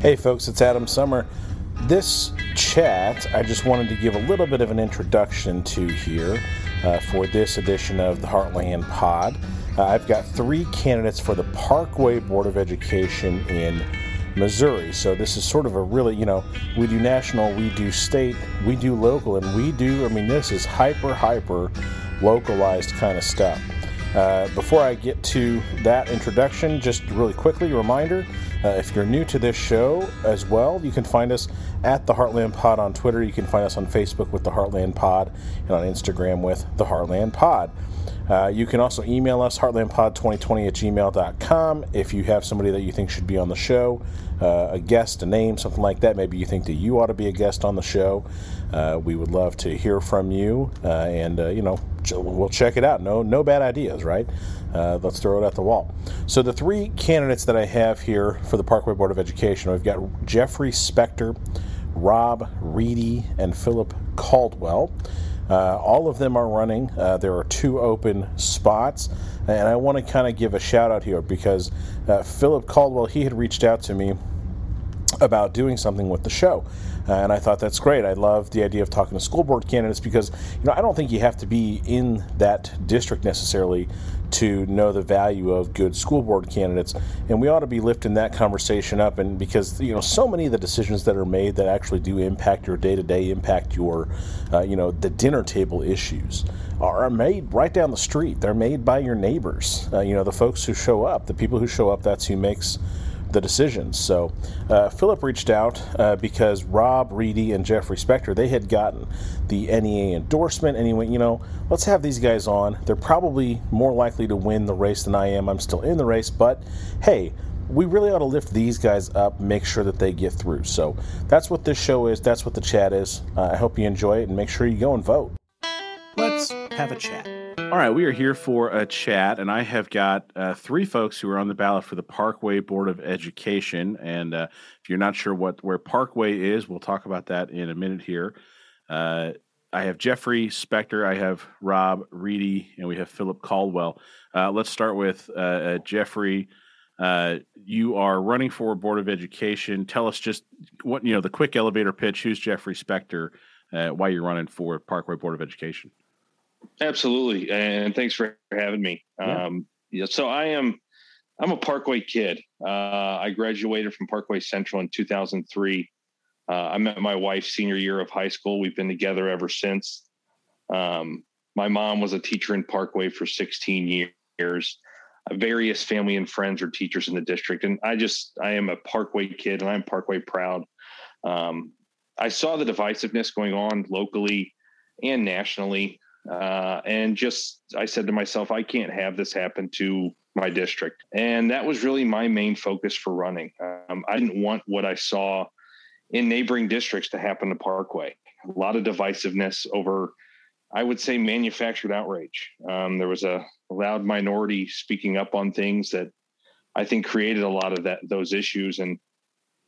Hey folks, it's Adam Sommer. This chat, I just wanted to give a little bit of an introduction to here for this edition of the Heartland Pod. I've got three candidates for the Parkway Board of Education in Missouri. So this is sort of a really, we do national, we do state, we do local, and we do, this is hyper localized kind of stuff. Before I get to that introduction, just really quickly, a reminder, if you're new to this show as well, you can find us at the Heartland Pod on Twitter. You can find us on Facebook with the Heartland Pod and on Instagram with the Heartland Pod. You can also email us, heartlandpod2020@gmail.com, if you have somebody that you think should be on the show, a guest, a name, something like that. Maybe you think that you ought to be a guest on the show. We would love to hear from you, and we'll check it out. No bad ideas, right? Let's throw it at the wall. So the three candidates that I have here for the Parkway Board of Education, we've got Jeffrey Spector, Rob Reedy, and Philip Caldwell. All of them are running. There are two open spots, and I want to kind of give a shout out here because Philip Caldwell, he had reached out to me about doing something with the show, and I thought that's great. I love the idea of talking to school board candidates because I don't think you have to be in that district necessarily to know the value of good school board candidates, and we ought to be lifting that conversation up. And because so many of the decisions that are made that actually do impact your day-to-day, impact your the dinner table issues, are made right down the street. They're made by your neighbors. The folks who show up, the people who show up, that's who makes the decisions. So Philip reached out because Rob Reedy and Jeffrey Spector, they had gotten the NEA endorsement, and he went, let's have these guys on. They're probably more likely to win the race than I am. I'm still in the race, but hey, we really ought to lift these guys up, make sure that they get through. So that's what this show is. That's what the chat is. I hope you enjoy it, and make sure you go and vote. Let's have a chat. All right, we are here for a chat, and I have got three folks who are on the ballot for the Parkway Board of Education. And if you're not sure where Parkway is, we'll talk about that in a minute here. I have Jeffrey Spector, I have Rob Reedy, and we have Philip Caldwell. Let's start with Jeffrey. You are running for Board of Education. Tell us just what the quick elevator pitch. Who's Jeffrey Spector? Why you're running for Parkway Board of Education? Absolutely. And thanks for having me. Yeah. So I'm a Parkway kid. I graduated from Parkway Central in 2003. I met my wife senior year of high school. We've been together ever since. My mom was a teacher in Parkway for 16 years. Various family and friends are teachers in the district. And I am a Parkway kid, and I'm Parkway proud. I saw the divisiveness going on locally and nationally. And I said to myself, I can't have this happen to my district. And that was really my main focus for running. I didn't want what I saw in neighboring districts to happen to Parkway. A lot of divisiveness over, I would say, manufactured outrage. There was a loud minority speaking up on things that I think created a lot of those issues. And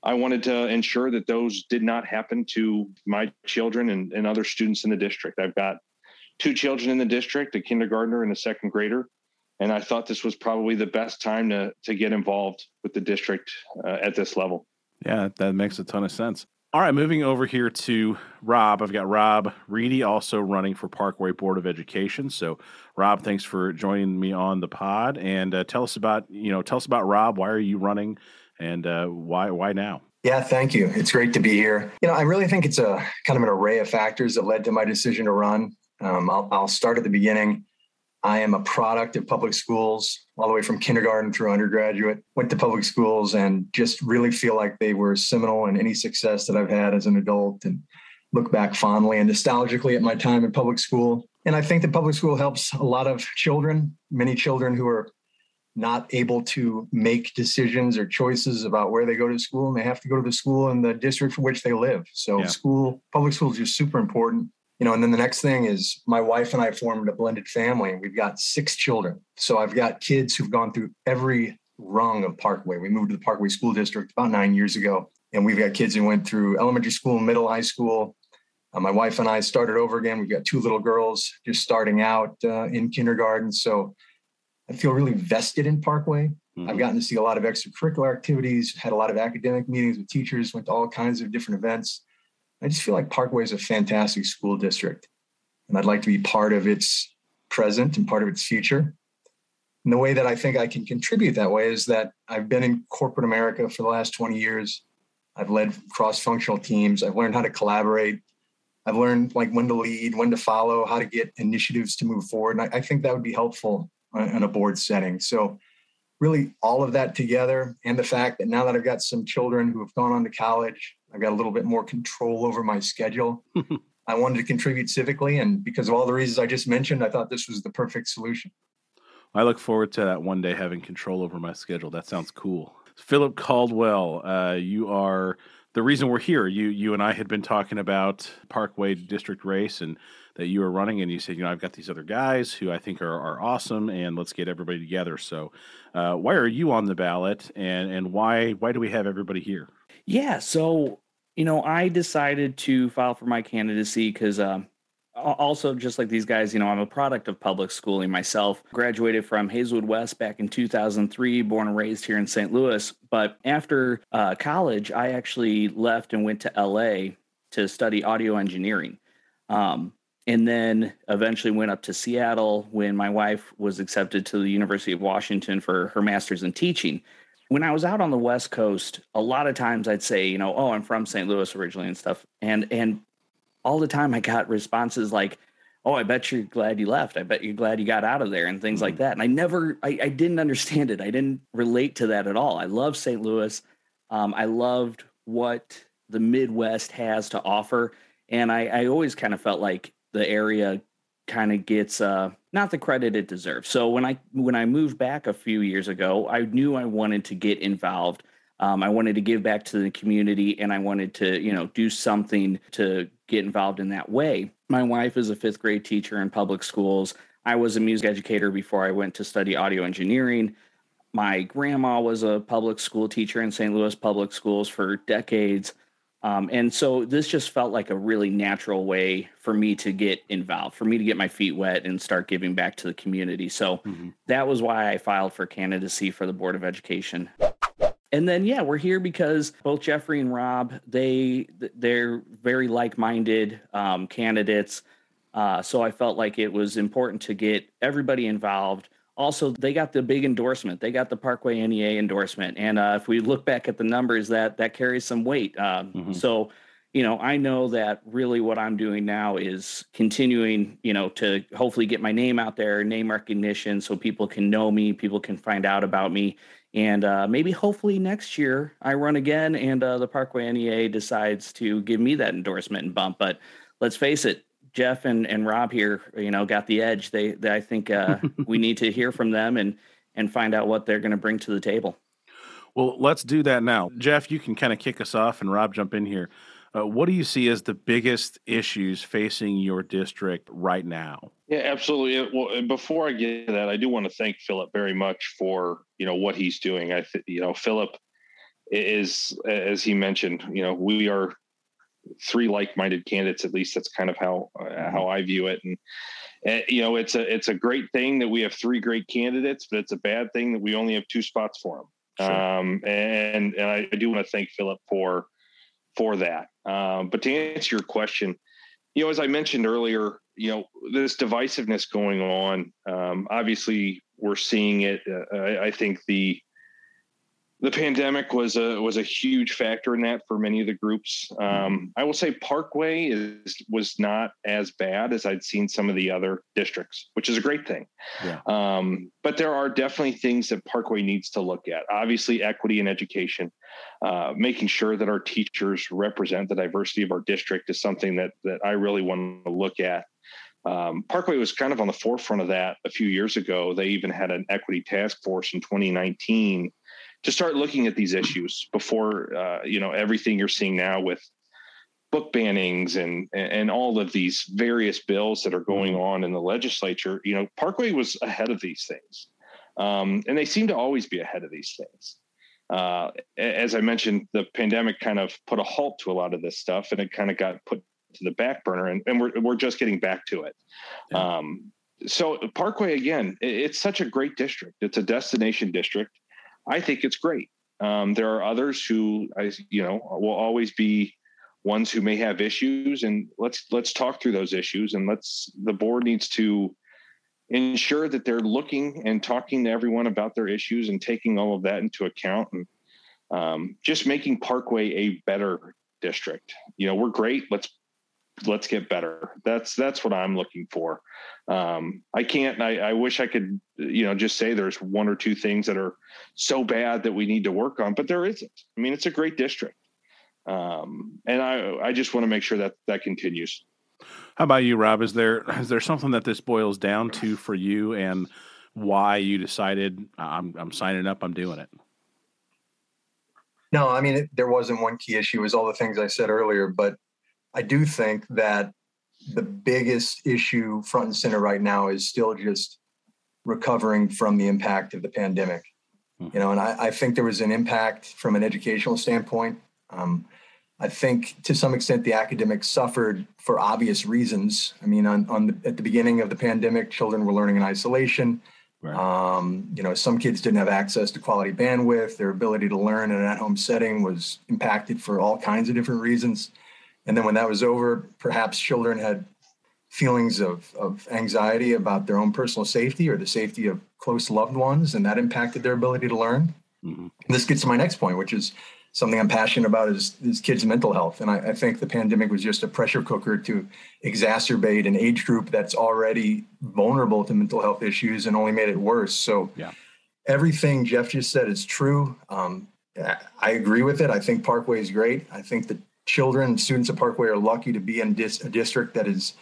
I wanted to ensure that those did not happen to my children and other students in the district. I've got two children in the district, a kindergartner and a second grader. And I thought this was probably the best time to get involved with the district at this level. Yeah, that makes a ton of sense. All right, moving over here to Rob. I've got Rob Reedy also running for Parkway Board of Education. So Rob, thanks for joining me on the pod. And tell us about Rob. Why are you running, and why now? Yeah, thank you. It's great to be here. I really think it's a kind of an array of factors that led to my decision to run. I'll start at the beginning. I am a product of public schools all the way from kindergarten through undergraduate. Went to public schools and just really feel like they were seminal in any success that I've had as an adult, and look back fondly and nostalgically at my time in public school. And I think that public school helps a lot of children, many children who are not able to make decisions or choices about where they go to school, and they have to go to the school in the district for which they live. So yeah. Public schools are super important. And then the next thing is my wife and I formed a blended family. We've got 6 children. So I've got kids who've gone through every rung of Parkway. We moved to the Parkway School District about 9 years ago. And we've got kids who went through elementary school, middle, high school. My wife and I started over again. We've got 2 little girls just starting out in kindergarten. So I feel really vested in Parkway. Mm-hmm. I've gotten to see a lot of extracurricular activities, had a lot of academic meetings with teachers, went to all kinds of different events. I just feel like Parkway is a fantastic school district, and I'd like to be part of its present and part of its future. And the way that I think I can contribute that way is that I've been in corporate America for the last 20 years. I've led cross-functional teams. I've learned how to collaborate. I've learned like when to lead, when to follow, how to get initiatives to move forward. And I think that would be helpful on a board setting. So really all of that together, and the fact that now that I've got some children who have gone on to college, I've got a little bit more control over my schedule. I wanted to contribute civically, and because of all the reasons I just mentioned, I thought this was the perfect solution. I look forward to that one day, having control over my schedule. That sounds cool. Philip Caldwell, you are the reason we're here. You and I had been talking about Parkway District race and that you were running, and you said, I've got these other guys who I think are awesome, and let's get everybody together. So why are you on the ballot, and why do we have everybody here? Yeah, so, I decided to file for my candidacy because also, just like these guys, I'm a product of public schooling myself. Graduated from Hazelwood West back in 2003, born and raised here in St. Louis. But after college, I actually left and went to LA to study audio engineering. And then eventually went up to Seattle when my wife was accepted to the University of Washington for her master's in teaching. When I was out on the West Coast, a lot of times I'd say, oh, I'm from St. Louis originally and stuff. And all the time I got responses like, oh, I bet you're glad you left. I bet you're glad you got out of there, and things like that. And I didn't understand it. I didn't relate to that at all. I love St. Louis. I loved what the Midwest has to offer. And I always kind of felt like the area kind of gets not the credit it deserves. So when I moved back a few years ago, I knew I wanted to get involved. I wanted to give back to the community, and I wanted to, do something to get involved in that way. My wife is a fifth grade teacher in public schools. I was a music educator before I went to study audio engineering. My grandma was a public school teacher in St. Louis public schools for decades. And so this just felt like a really natural way for me to get involved, for me to get my feet wet and start giving back to the community. So that was why I filed for candidacy for the Board of Education. And then, we're here because both Jeffrey and Rob, they're very like-minded candidates. So I felt like it was important to get everybody involved. Also, they got the big endorsement. They got the Parkway NEA endorsement. And if we look back at the numbers, that carries some weight. So, I know that really what I'm doing now is continuing, to hopefully get my name out there, name recognition, so people can know me, people can find out about me. And maybe hopefully next year I run again and the Parkway NEA decides to give me that endorsement and bump. But let's face it, Jeff and Rob here, got the edge. They I think we need to hear from them and find out what they're going to bring to the table. Well, let's do that now. Jeff, you can kind of kick us off and Rob jump in here. What do you see as the biggest issues facing your district right now? Yeah, absolutely. Well, before I get to that, I do want to thank Philip very much for, what he's doing. Philip is, as he mentioned, we are three like-minded candidates. At least that's kind of how I view it. And, it's a great thing that we have three great candidates, but it's a bad thing that we only have two spots for them. Sure. And I do want to thank Philip for that. But to answer your question, as I mentioned earlier, this divisiveness going on, obviously we're seeing it. I think the pandemic was a huge factor in that for many of the groups. I will say Parkway was not as bad as I'd seen some of the other districts, which is a great thing. Yeah. But there are definitely things that Parkway needs to look at. Obviously, equity in education, making sure that our teachers represent the diversity of our district is something that I really want to look at. Parkway was kind of on the forefront of that a few years ago. They even had an equity task force in 2019 to start looking at these issues before, everything you're seeing now with book bannings and all of these various bills that are going on in the legislature. Parkway was ahead of these things. And they seem to always be ahead of these things. As I mentioned, the pandemic kind of put a halt to a lot of this stuff, and it kind of got put to the back burner, and we're just getting back to it. Yeah. So Parkway, again, it's such a great district. It's a destination district. I think it's great. There are others who, will always be ones who may have issues, and let's talk through those issues. And the board needs to ensure that they're looking and talking to everyone about their issues and taking all of that into account, and just making Parkway a better district. We're great. Let's get better. That's what I'm looking for. I wish I could, just say there's one or two things that are so bad that we need to work on, but there isn't. I mean, it's a great district. And I just want to make sure that continues. How about you, Rob? Is there something that this boils down to for you, and why you decided I'm signing up, I'm doing it? No, I mean, there wasn't one key issue. It was all the things I said earlier, but I do think that the biggest issue front and center right now is still just recovering from the impact of the pandemic. Mm-hmm. And I think there was an impact from an educational standpoint. I think to some extent the academics suffered for obvious reasons. I mean, at the beginning of the pandemic, children were learning in isolation. Right. Some kids didn't have access to quality bandwidth. Their ability to learn in an at-home setting was impacted for all kinds of different reasons. And then when that was over, perhaps children had feelings of anxiety about their own personal safety or the safety of close loved ones, and that impacted their ability to learn. Mm-hmm. And this gets to my next point, which is something I'm passionate about is kids' mental health. And I think the pandemic was just a pressure cooker to exacerbate an age group that's already vulnerable to mental health issues and only made it worse. So Everything Jeff just said is true. I agree with it. I think Parkway is great. I think that children, students at Parkway are lucky to be in a district that is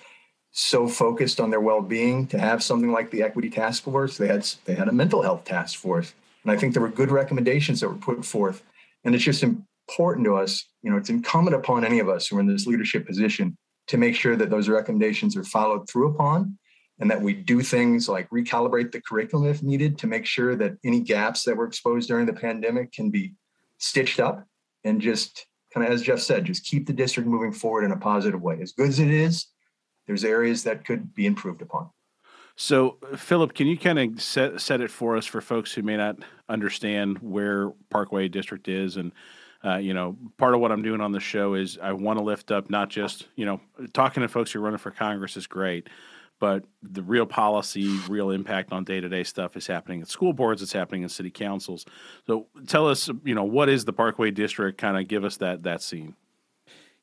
so focused on their well-being, to have something like the Equity Task Force. They had a mental health task force. And I think there were good recommendations that were put forth. And it's just important to us, it's incumbent upon any of us who are in this leadership position to make sure that those recommendations are followed through upon, and that we do things like recalibrate the curriculum if needed to make sure that any gaps that were exposed during the pandemic can be stitched up, and just kind of, as Jeff said, just keep the district moving forward in a positive way. As good as it is, there's areas that could be improved upon. So, Philip, can you kind of set it for us for folks who may not understand where Parkway District is? And, part of what I'm doing on the show is I want to lift up not just, talking to folks who are running for Congress is great, but the real policy, real impact on day-to-day stuff is happening at school boards. It's happening in city councils. So tell us, what is the Parkway District? Kind of give us that scene.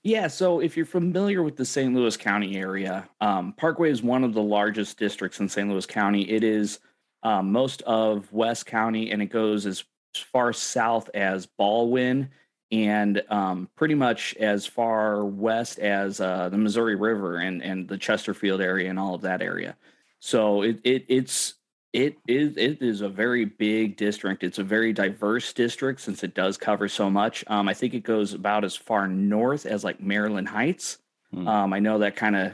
Yeah, so if you're familiar with the St. Louis County area, Parkway is one of the largest districts in St. Louis County. It is most of West County, and it goes as far south as Baldwin and pretty much as far west as the Missouri River and the Chesterfield area and all of that area. So it is a very big district. It's a very diverse district since it does cover so much. I think it goes about as far north as like Maryland Heights. Mm. I know that kind of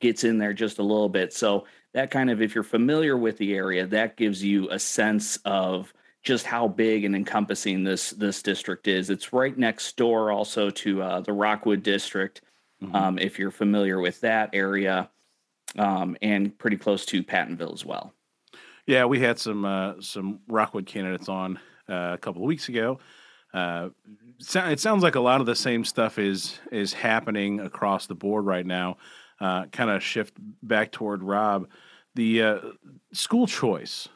gets in there just a little bit. So that kind of, if you're familiar with the area, that gives you a sense of just how big and encompassing this district is. It's right next door also to the Rockwood district. Mm-hmm. If you're familiar with that area, and pretty close to Pattonville as well. Yeah, we had some Rockwood candidates on a couple of weeks ago. It sounds like a lot of the same stuff is happening across the board right now. Kind of shift back toward Rob, the school choice.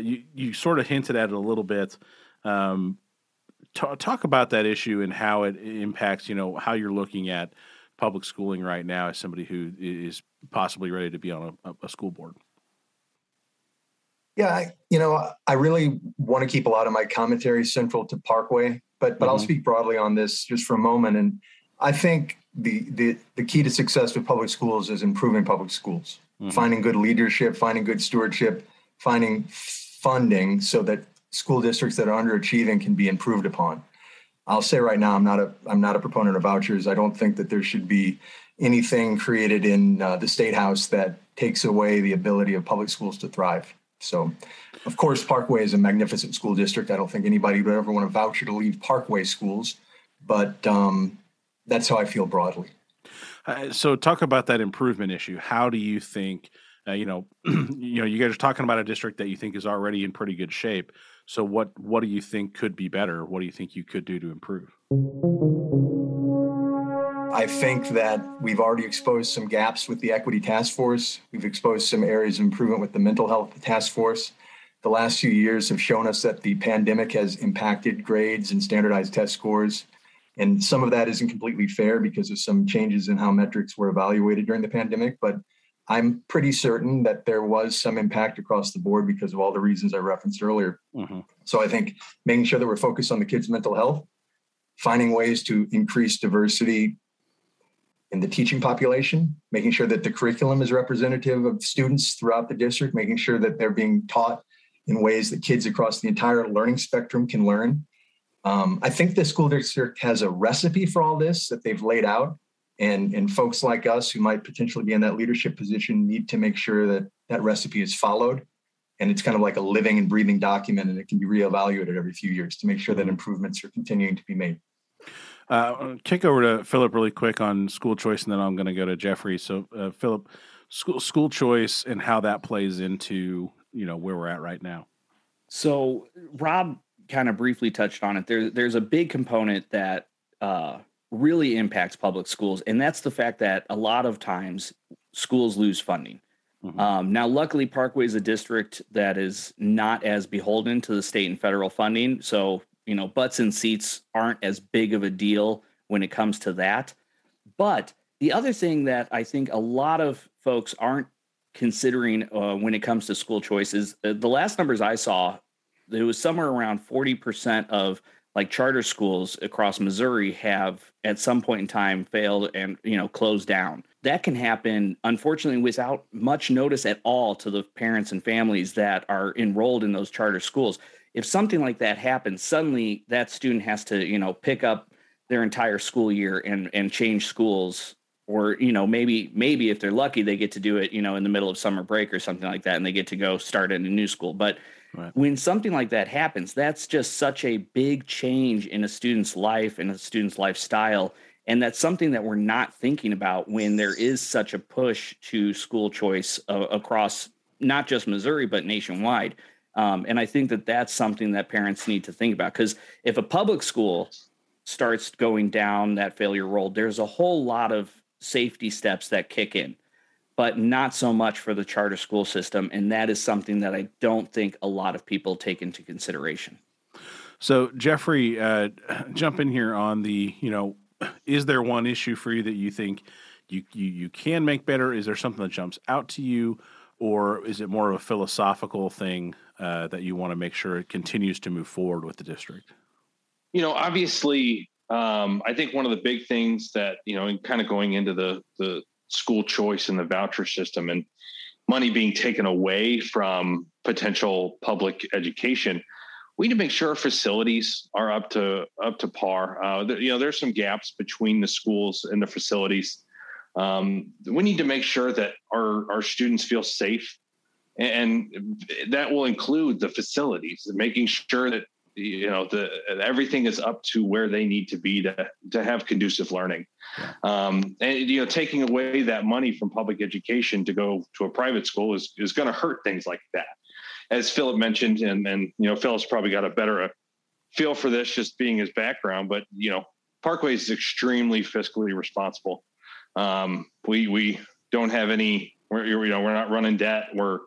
You sort of hinted at it a little bit. Talk about that issue and how it impacts, how you're looking at public schooling right now as somebody who is possibly ready to be on a school board. Yeah, I really want to keep a lot of my commentary central to Parkway, but mm-hmm. I'll speak broadly on this just for a moment. And I think the key to success with public schools is improving public schools, mm-hmm. finding good leadership, finding good stewardship, finding funding so that school districts that are underachieving can be improved upon. I'll say right now, I'm not a proponent of vouchers. I don't think that there should be anything created in the State House that takes away the ability of public schools to thrive. So, of course, Parkway is a magnificent school district. I don't think anybody would ever want a voucher to leave Parkway schools, but that's how I feel broadly. So talk about that improvement issue. How do you think you guys are talking about a district that you think is already in pretty good shape. So what do you think could be better? What do you think you could do to improve? I think that we've already exposed some gaps with the equity task force. We've exposed some areas of improvement with the mental health task force. The last few years have shown us that the pandemic has impacted grades and standardized test scores. And some of that isn't completely fair because of some changes in how metrics were evaluated during the pandemic. But I'm pretty certain that there was some impact across the board because of all the reasons I referenced earlier. Mm-hmm. So I think making sure that we're focused on the kids' mental health, finding ways to increase diversity in the teaching population, making sure that the curriculum is representative of students throughout the district, making sure that they're being taught in ways that kids across the entire learning spectrum can learn. I think the school district has a recipe for all this that they've laid out. And folks like us who might potentially be in that leadership position need to make sure that that recipe is followed. And it's kind of like a living and breathing document, and it can be reevaluated every few years to make sure that improvements are continuing to be made. I'll kick over to Philip really quick on school choice, and then I'm going to go to Jeffrey. So Philip, school choice and how that plays into, where we're at right now. So Rob kind of briefly touched on it. There's a big component that really impacts public schools, and that's the fact that a lot of times schools lose funding. Mm-hmm. Now, luckily, Parkway is a district that is not as beholden to the state and federal funding. So, butts and seats aren't as big of a deal when it comes to that. But the other thing that I think a lot of folks aren't considering when it comes to school choice is the last numbers I saw, it was somewhere around 40% of charter schools across Missouri have at some point in time failed and, closed down. That can happen, unfortunately, without much notice at all to the parents and families that are enrolled in those charter schools. If something like that happens, suddenly that student has to, pick up their entire school year and change schools, or, maybe if they're lucky, they get to do it, in the middle of summer break or something like that, and they get to go start at a new school. But right. When something like that happens, that's just such a big change in a student's life and a student's lifestyle. And that's something that we're not thinking about when there is such a push to school choice across not just Missouri, but nationwide. And I think that that's something that parents need to think about, because if a public school starts going down that failure roll, there's a whole lot of safety steps that kick in, but not so much for the charter school system. And that is something that I don't think a lot of people take into consideration. So Jeffrey, jump in here on the, is there one issue for you that you think you can make better? Is there something that jumps out to you, or is it more of a philosophical thing that you want to make sure it continues to move forward with the district? Obviously, I think one of the big things that, and kind of going into the school choice and the voucher system and money being taken away from potential public education, we need to make sure our facilities are up to par. There's some gaps between the schools and the facilities. We need to make sure that our students feel safe, and that will include the facilities, making sure that, everything is up to where they need to be to have conducive learning. And taking away that money from public education to go to a private school is going to hurt things like that. As Philip mentioned, and Philip's probably got a better feel for this just being his background, but, Parkway is extremely fiscally responsible. We don't have any, we're not running debt. We're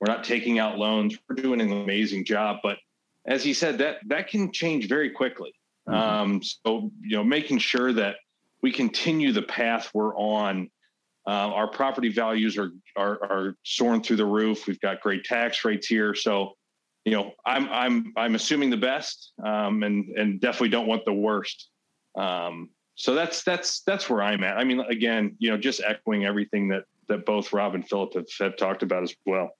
not taking out loans. We're doing an amazing job, but as he said, that can change very quickly. Mm-hmm. So, making sure that we continue the path we're on. Our property values are soaring through the roof. We've got great tax rates here. So, I'm assuming the best, and definitely don't want the worst. So that's where I'm at. I mean, again, just echoing everything that both Rob and Philip have talked about as well.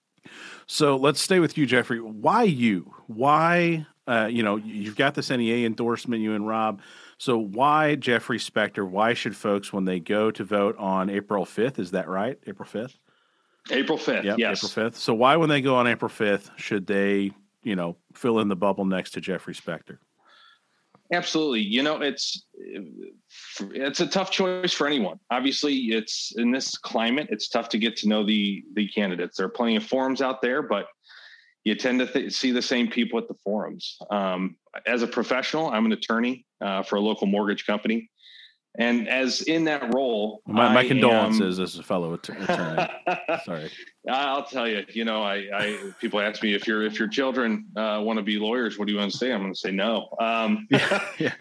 So let's stay with you, Jeffrey. Why, you've got this NEA endorsement, you and Rob. So why Jeffrey Spector? Why should folks, when they go to vote on April 5th, is that right? April 5th? April 5th, yep, yes. April 5th. So why, when they go on April 5th, should they, fill in the bubble next to Jeffrey Spector? Absolutely. You know, it's a tough choice for anyone. Obviously, it's in this climate, it's tough to get to know the candidates. There are plenty of forums out there, but you tend to see the same people at the forums. As a professional, I'm an attorney for a local mortgage company. And as in that role, my condolences as a fellow attorney. Sorry, I'll tell you. You know, I people ask me if your children want to be lawyers, what do you want to say? I'm going to say no. Yeah.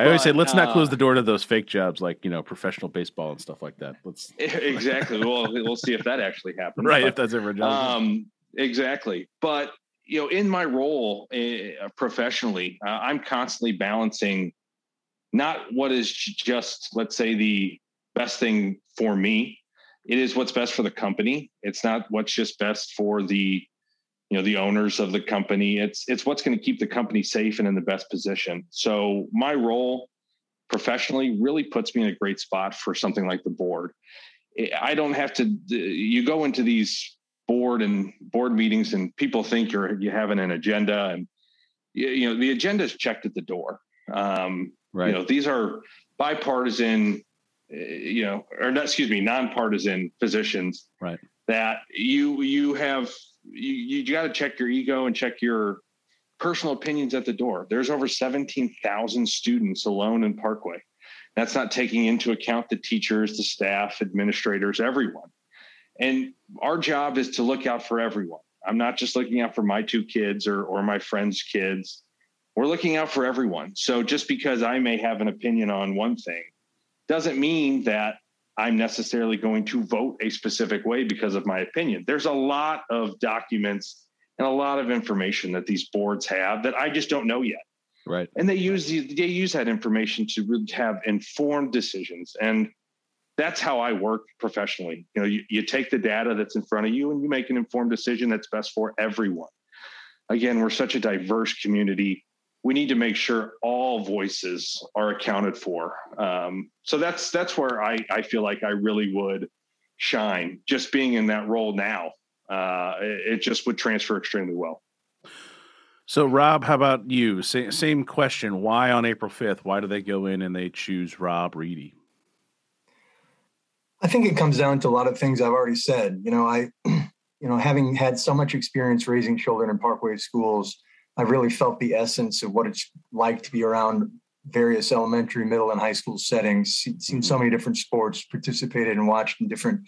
I always say let's not close the door to those fake jobs, like professional baseball and stuff like that. Exactly. We'll see if that actually happens. Right, but, if that's ever done. Exactly. But in my role professionally, I'm constantly balancing. Not what is just, let's say, the best thing for me. It is what's best for the company. It's not what's just best for the owners of the company. It's what's going to keep the company safe and in the best position. So my role professionally really puts me in a great spot for something like the board. I don't have to. You go into these board meetings, and people think you're having an agenda, and the agenda is checked at the door. Right. These are bipartisan, nonpartisan positions. Right. That you got to check your ego and check your personal opinions at the door. There's over 17,000 students alone in Parkway. That's not taking into account the teachers, the staff, administrators, everyone. And our job is to look out for everyone. I'm not just looking out for my two kids or my friend's kids. We're looking out for everyone. So just because I may have an opinion on one thing doesn't mean that I'm necessarily going to vote a specific way because of my opinion. There's a lot of documents and a lot of information that these boards have that I just don't know yet. Right. And they use that information to have informed decisions. And that's how I work professionally. You take the data that's in front of you and you make an informed decision that's best for everyone. Again, we're such a diverse community. We need to make sure all voices are accounted for. So that's where I feel like I really would shine. Just being in that role now, it just would transfer extremely well. So, Rob, how about you? Same question. Why on April 5th? Why do they go in and they choose Rob Reedy? I think it comes down to a lot of things I've already said. Having had so much experience raising children in Parkway schools, I really felt the essence of what it's like to be around various elementary, middle, and high school settings, seen so many different sports, participated and watched in different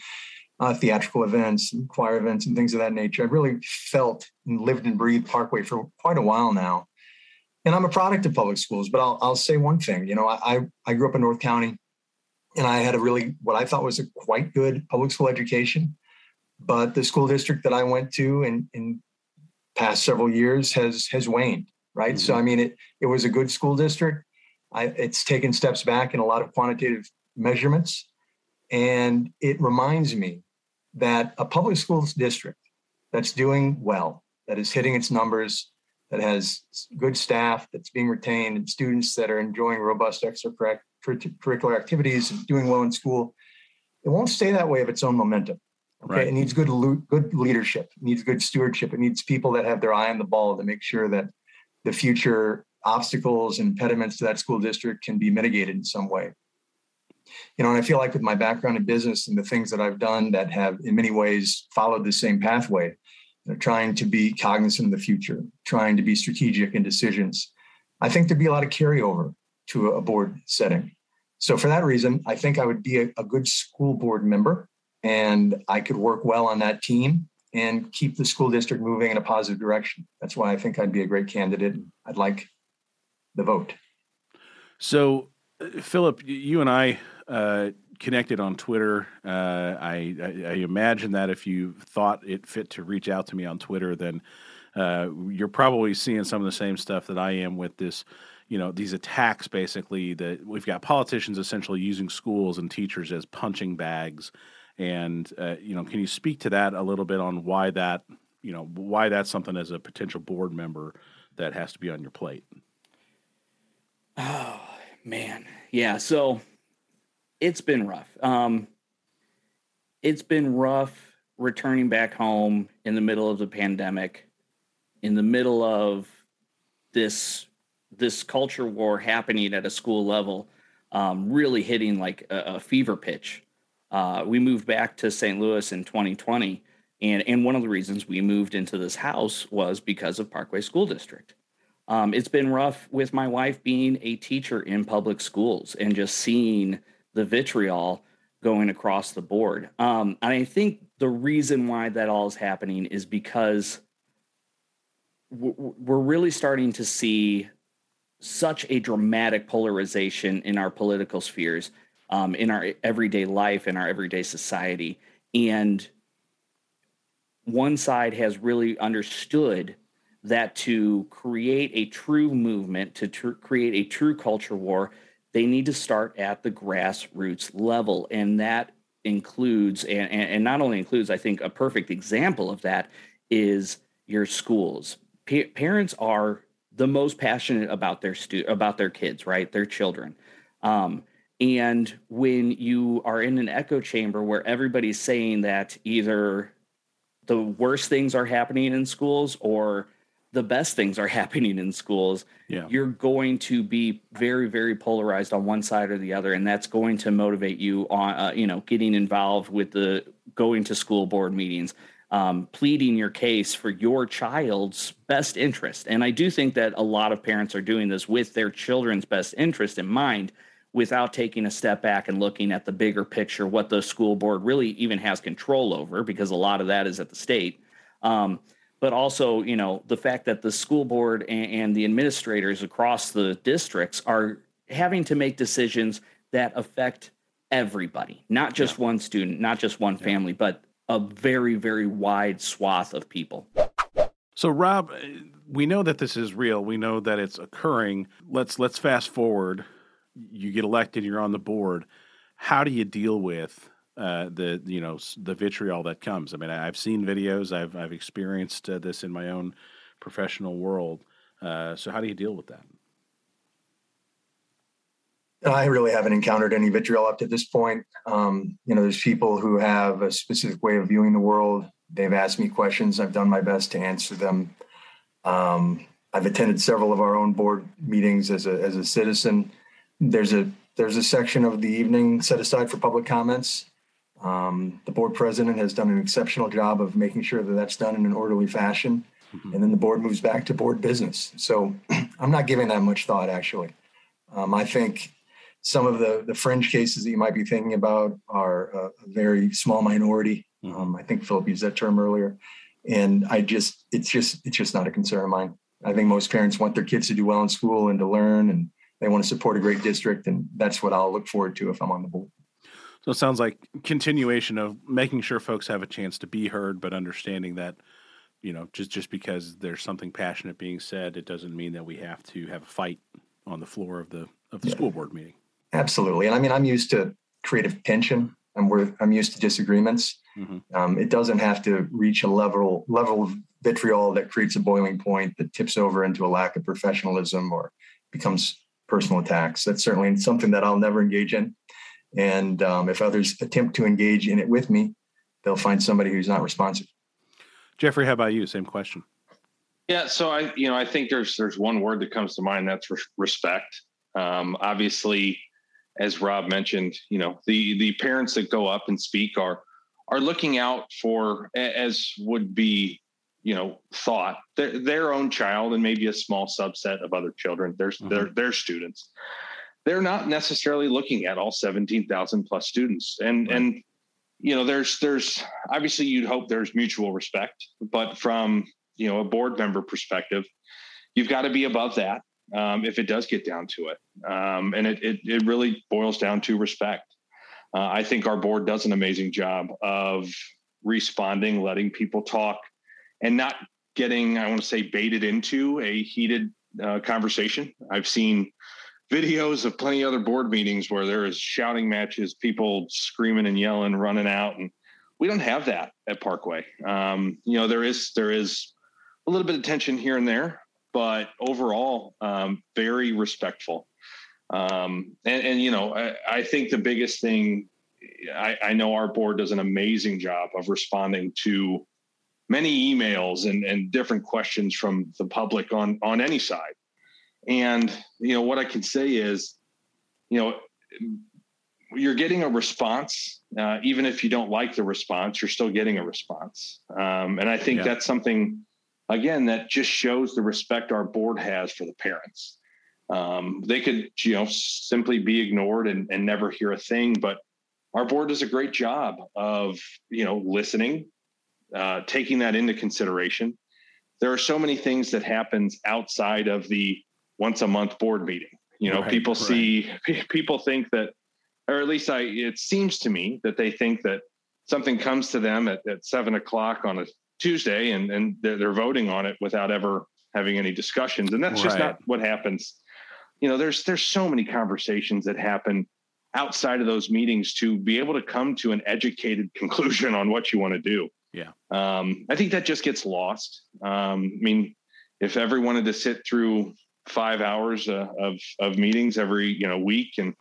theatrical events and choir events and things of that nature. I really felt and lived and breathed Parkway for quite a while now. And I'm a product of public schools, but I'll say one thing. I grew up in North County, and I had a really, what I thought was a quite good public school education. But the school district that I went to in past several years has waned, right? Mm-hmm. So, it was a good school district. It's taken steps back in a lot of quantitative measurements. And it reminds me that a public schools district that's doing well, that is hitting its numbers, that has good staff, that's being retained, and students that are enjoying robust extracurricular activities and doing well in school, it won't stay that way of its own momentum. Okay, right. It needs good leadership, it needs good stewardship. It needs people that have their eye on the ball to make sure that the future obstacles and impediments to that school district can be mitigated in some way. And I feel like with my background in business and the things that I've done that have in many ways followed the same pathway, trying to be cognizant of the future, trying to be strategic in decisions, I think there'd be a lot of carryover to a board setting. So for that reason, I think I would be a good school board member. And I could work well on that team and keep the school district moving in a positive direction. That's why I think I'd be a great candidate. I'd like the vote. So, Philip, you and I connected on Twitter. I imagine that if you thought it fit to reach out to me on Twitter, then you're probably seeing some of the same stuff that I am with this. These attacks, basically, that we've got politicians essentially using schools and teachers as punching bags. And, can you speak to that a little bit on why that, why that's something as a potential board member that has to be on your plate? Oh, man. Yeah. So it's been rough. It's been rough returning back home in the middle of the pandemic, in the middle of this this culture war happening at a school level really hitting like a fever pitch. We moved back to St. Louis in 2020, and one of the reasons we moved into this house was because of Parkway School District. It's been rough with my wife being a teacher in public schools and just seeing the vitriol going across the board. And I think the reason why that all is happening is because we're really starting to see such a dramatic polarization in our political spheres, in our everyday life, in our everyday society. And one side has really understood that to create a true movement, to create a true culture war, they need to start at the grassroots level. And that includes, and not only includes, I think a perfect example of that is your schools. Parents are the most passionate about their kids, right? Their children. And when you are in an echo chamber where everybody's saying that either the worst things are happening in schools or the best things are happening in schools, yeah, you're going to be very, very polarized on one side or the other. And that's going to motivate you on, getting involved with going to school board meetings, pleading your case for your child's best interest. And I do think that a lot of parents are doing this with their children's best interest in mind, without taking a step back and looking at the bigger picture, what the school board really even has control over, because a lot of that is at the state. But also, the fact that the school board and the administrators across the districts are having to make decisions that affect everybody, not just one student, not just one family, but a very, very wide swath of people. So, Rob, we know that this is real. We know that it's occurring. Let's fast forward. You get elected, you're on the board. How do you deal with the vitriol that comes? I mean, I've seen videos, I've experienced this in my own professional world. So how do you deal with that? I really haven't encountered any vitriol up to this point. There's people who have a specific way of viewing the world. They've asked me questions. I've done my best to answer them. I've attended several of our own board meetings as a citizen. There's a section of the evening set aside for public comments. The board president has done an exceptional job of making sure that that's done in an orderly fashion. Mm-hmm. And then the board moves back to board business. So I'm not giving that much thought, actually. I think some of the fringe cases that you might be thinking about are a very small minority. Mm-hmm. I think Philip used that term earlier. And it's just not a concern of mine. I think most parents want their kids to do well in school and to learn, and they want to support a great district, and that's what I'll look forward to if I'm on the board. So it sounds like continuation of making sure folks have a chance to be heard, but understanding that, just because there's something passionate being said, it doesn't mean that we have to have a fight on the floor of the school board meeting. Absolutely. And I mean, I'm used to creative tension, and I'm used to disagreements. Mm-hmm. It doesn't have to reach a level of vitriol that creates a boiling point that tips over into a lack of professionalism or becomes personal attacks. That's certainly something that I'll never engage in. And if others attempt to engage in it with me, they'll find somebody who's not responsive. Jeffrey, how about you? Same question. Yeah. So I think there's one word that comes to mind, that's respect. Obviously, as Rob mentioned, the parents that go up and speak are looking out for, as would be, thought, their own child and maybe a small subset of other children, their students. They're not necessarily looking at all 17,000 plus students. And, right. And, there's obviously you'd hope there's mutual respect, but from, a board member perspective, you've got to be above that. If it does get down to it. And it really boils down to respect. I think our board does an amazing job of responding, letting people talk, and not getting, I want to say, baited into a heated conversation. I've seen videos of plenty of other board meetings where there is shouting matches, people screaming and yelling, running out. And we don't have that at Parkway. There is a little bit of tension here and there, but overall, very respectful. I think the biggest thing, I know our board does an amazing job of responding to many emails and different questions from the public on any side. And, you know, what I can say is, you know, you're getting a response. Even if you don't like the response, you're still getting a response. And I think that's something, again, that just shows the respect our board has for the parents. They could, you know, simply be ignored and never hear a thing, but our board does a great job of, you know, listening, taking that into consideration. There are so many things that happens outside of the once a month board meeting. You know, people think that, or at least it seems to me that they think that something comes to them at 7:00 on a Tuesday and they're voting on it without ever having any discussions. And that's just not what happens. You know, there's so many conversations that happen outside of those meetings to be able to come to an educated conclusion on what you want to do. Yeah. I think that just gets lost. I mean, if everyone wanted to sit through 5 hours of meetings every, you know, week and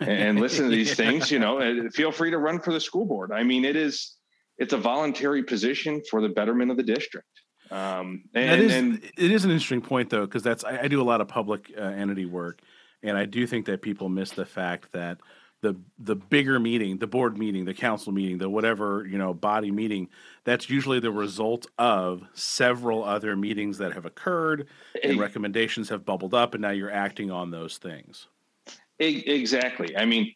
listen to these things, you know, feel free to run for the school board. I mean, it's a voluntary position for the betterment of the district. It is an interesting point though, because I do a lot of public entity work, and I do think that people miss the fact that the bigger meeting, the board meeting, the council meeting, the whatever, you know, body meeting, that's usually the result of several other meetings that have occurred and recommendations have bubbled up, and now you're acting on those things. Exactly. I mean,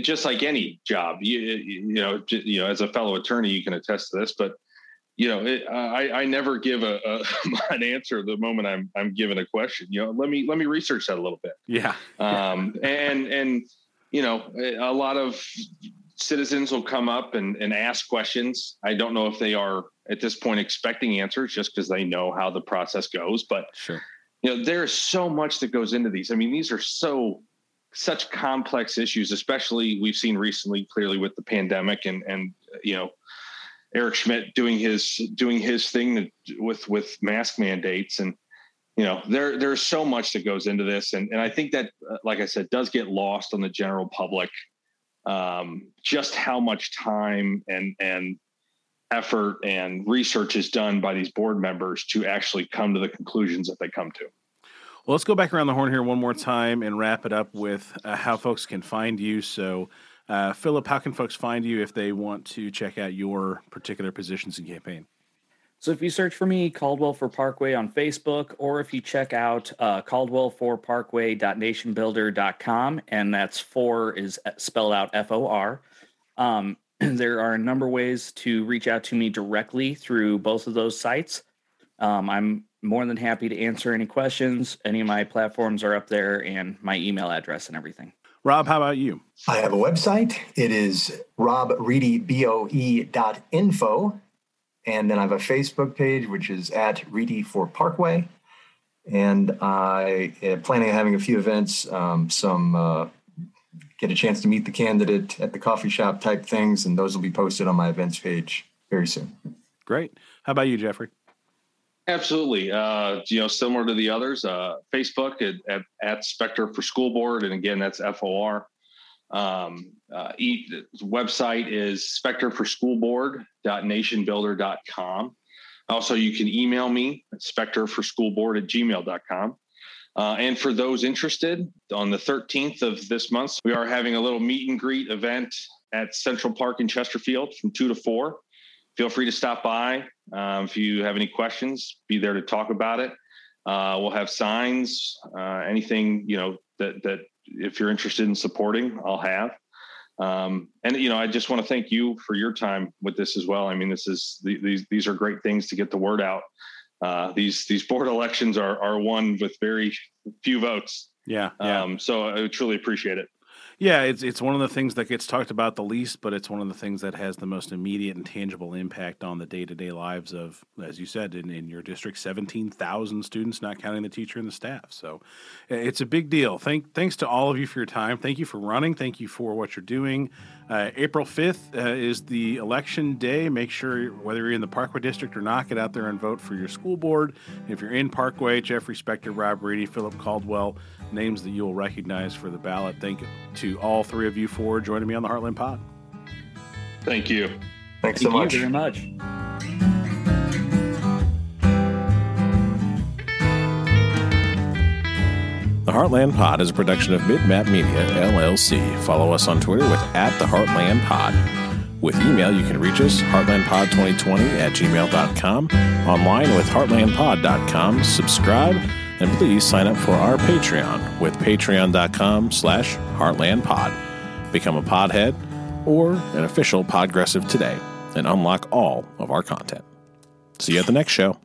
just like any job, you know, as a fellow attorney, you can attest to this, but you know, I never give an answer the moment I'm given a question. You know, let me research that a little bit. Yeah. And you know, a lot of citizens will come up and ask questions. I don't know if they are at this point expecting answers just because they know how the process goes, but sure. You know, there's so much that goes into these. I mean, these are such complex issues, especially we've seen recently, clearly with the pandemic and, you know, Eric Schmidt doing his thing with mask mandates. And, you know, there's so much that goes into this. And I think that, like I said, does get lost on the general public, just how much time and effort and research is done by these board members to actually come to the conclusions that they come to. Well, let's go back around the horn here one more time and wrap it up with how folks can find you. So, Philip, how can folks find you if they want to check out your particular positions and campaign? So if you search for me, Caldwell for Parkway on Facebook, or if you check out caldwellforparkway.nationbuilder.com, and that's four is spelled out F-O-R. There are a number of ways to reach out to me directly through both of those sites. I'm more than happy to answer any questions. Any of my platforms are up there, and my email address and everything. Rob, how about you? I have a website. It is robreedyboe.info. And then I have a Facebook page, which is @Reedy for Parkway. And I am planning on having a few events, get a chance to meet the candidate at the coffee shop type things, and those will be posted on my events page very soon. Great. How about you, Jeffrey? Absolutely. You know, similar to the others, Facebook at Spector for School Board, and again, that's FOR. Website is spectorforschoolboard.nationbuilder.com. Also, you can email me at spectorforschoolboard@gmail.com. And for those interested, on the 13th of this month, we are having a little meet and greet event at Central Park in Chesterfield from 2 to 4. Feel free to stop by. If you have any questions, be there to talk about it. We'll have signs, anything, you know, that if you're interested in supporting, I'll have. And, you know, I just want to thank you for your time with this as well. I mean, this is these are great things to get the word out. These board elections are won with very few votes. Yeah. So I truly appreciate it. Yeah, it's one of the things that gets talked about the least, but it's one of the things that has the most immediate and tangible impact on the day-to-day lives of, as you said, in your district, 17,000 students, not counting the teacher and the staff. So it's a big deal. Thanks to all of you for your time. Thank you for running. Thank you for what you're doing. April 5th is the election day. Make sure, whether you're in the Parkway District or not, get out there and vote for your school board. If you're in Parkway, Jeffrey Spector, Rob Reedy, Philip Caldwell, names that you'll recognize for the ballot. Thank you to all three of you for joining me on the Heartland Pod. Thank you. Thanks so much. Thank you very much. The Heartland Pod is a production of MidMap Media, LLC. Follow us on Twitter with @TheHeartlandPod. With email, you can reach us, heartlandpod2020@gmail.com, online with heartlandpod.com, subscribe, and please sign up for our Patreon with patreon.com/heartlandpod. Become a podhead or an official Podgressive today and unlock all of our content. See you at the next show.